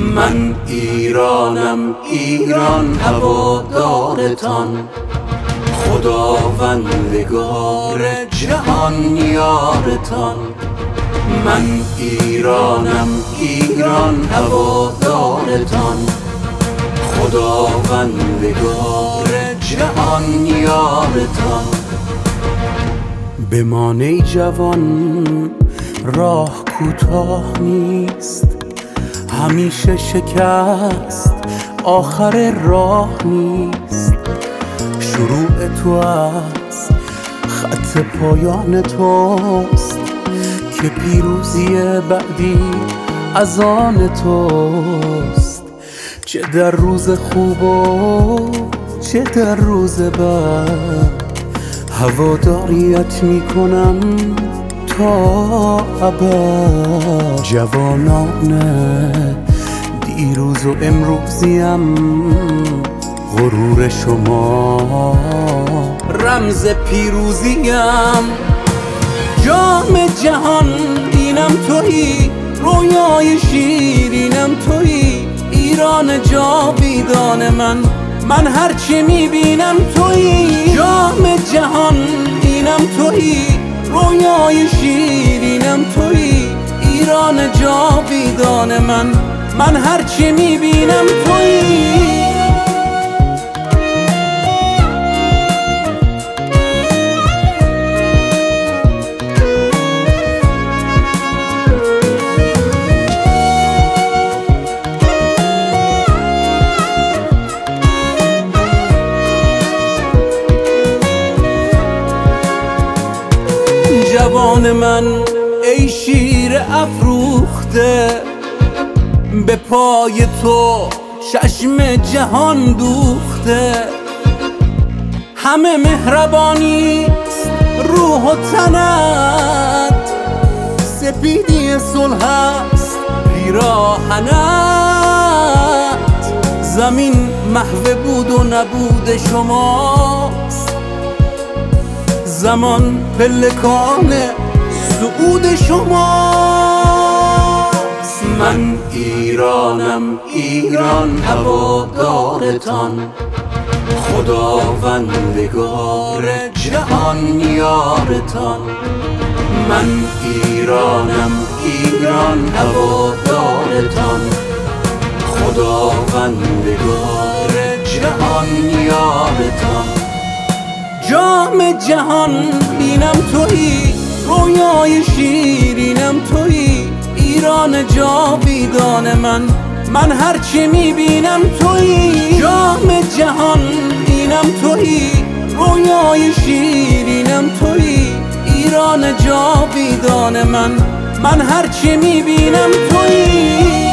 من ایرانم، ایران هوادارتان، خداوندگار جهان یارتان. من ایرانم، ایران هوادارتان، خداوندگار جهان یارتان. بمان ای جوان، راه کوتاه نیست، همیشه شکست آخر راه نیست. شروع تو است، خط پایان توست، که پیروزی بعدی از آن توست. چه در روز خوب و چه در روز بد، هواداریت میکنم تا ابد. جوانان دیروز و امروزیم، غرور شما رمز پیروزیم. جام جهان اینم تویی، رویای شیرینم تویی، ایران جاویدان من هرچی میبینم تویی. جام جهان اینم تویی، رویای شیرینم تویی، ایران جاویدان من هرچی میبینم تویی. جوان من ای شیر افروخته، به پای تو چشم جهان دوخته. همه مهربانیست روح و تنت، سپیدی صلح است پیراهنت. زمین محو بود و نبود شماست، زمان پلکان صعود شماست. من ایرانم، ایران هوادارتان، خداوندگار جهان یارتان. من ایرانم، ایران هوادارتان، خداوندگار جهان یارتان. جام جهان بینم تویی، رویای شیرینم تویی، ایران جاویدان من هرچی میبینم تویی. جام جهان بینم تویی، رویای شیرینم تویی، ایران جاویدان من هرچی میبینم تویی.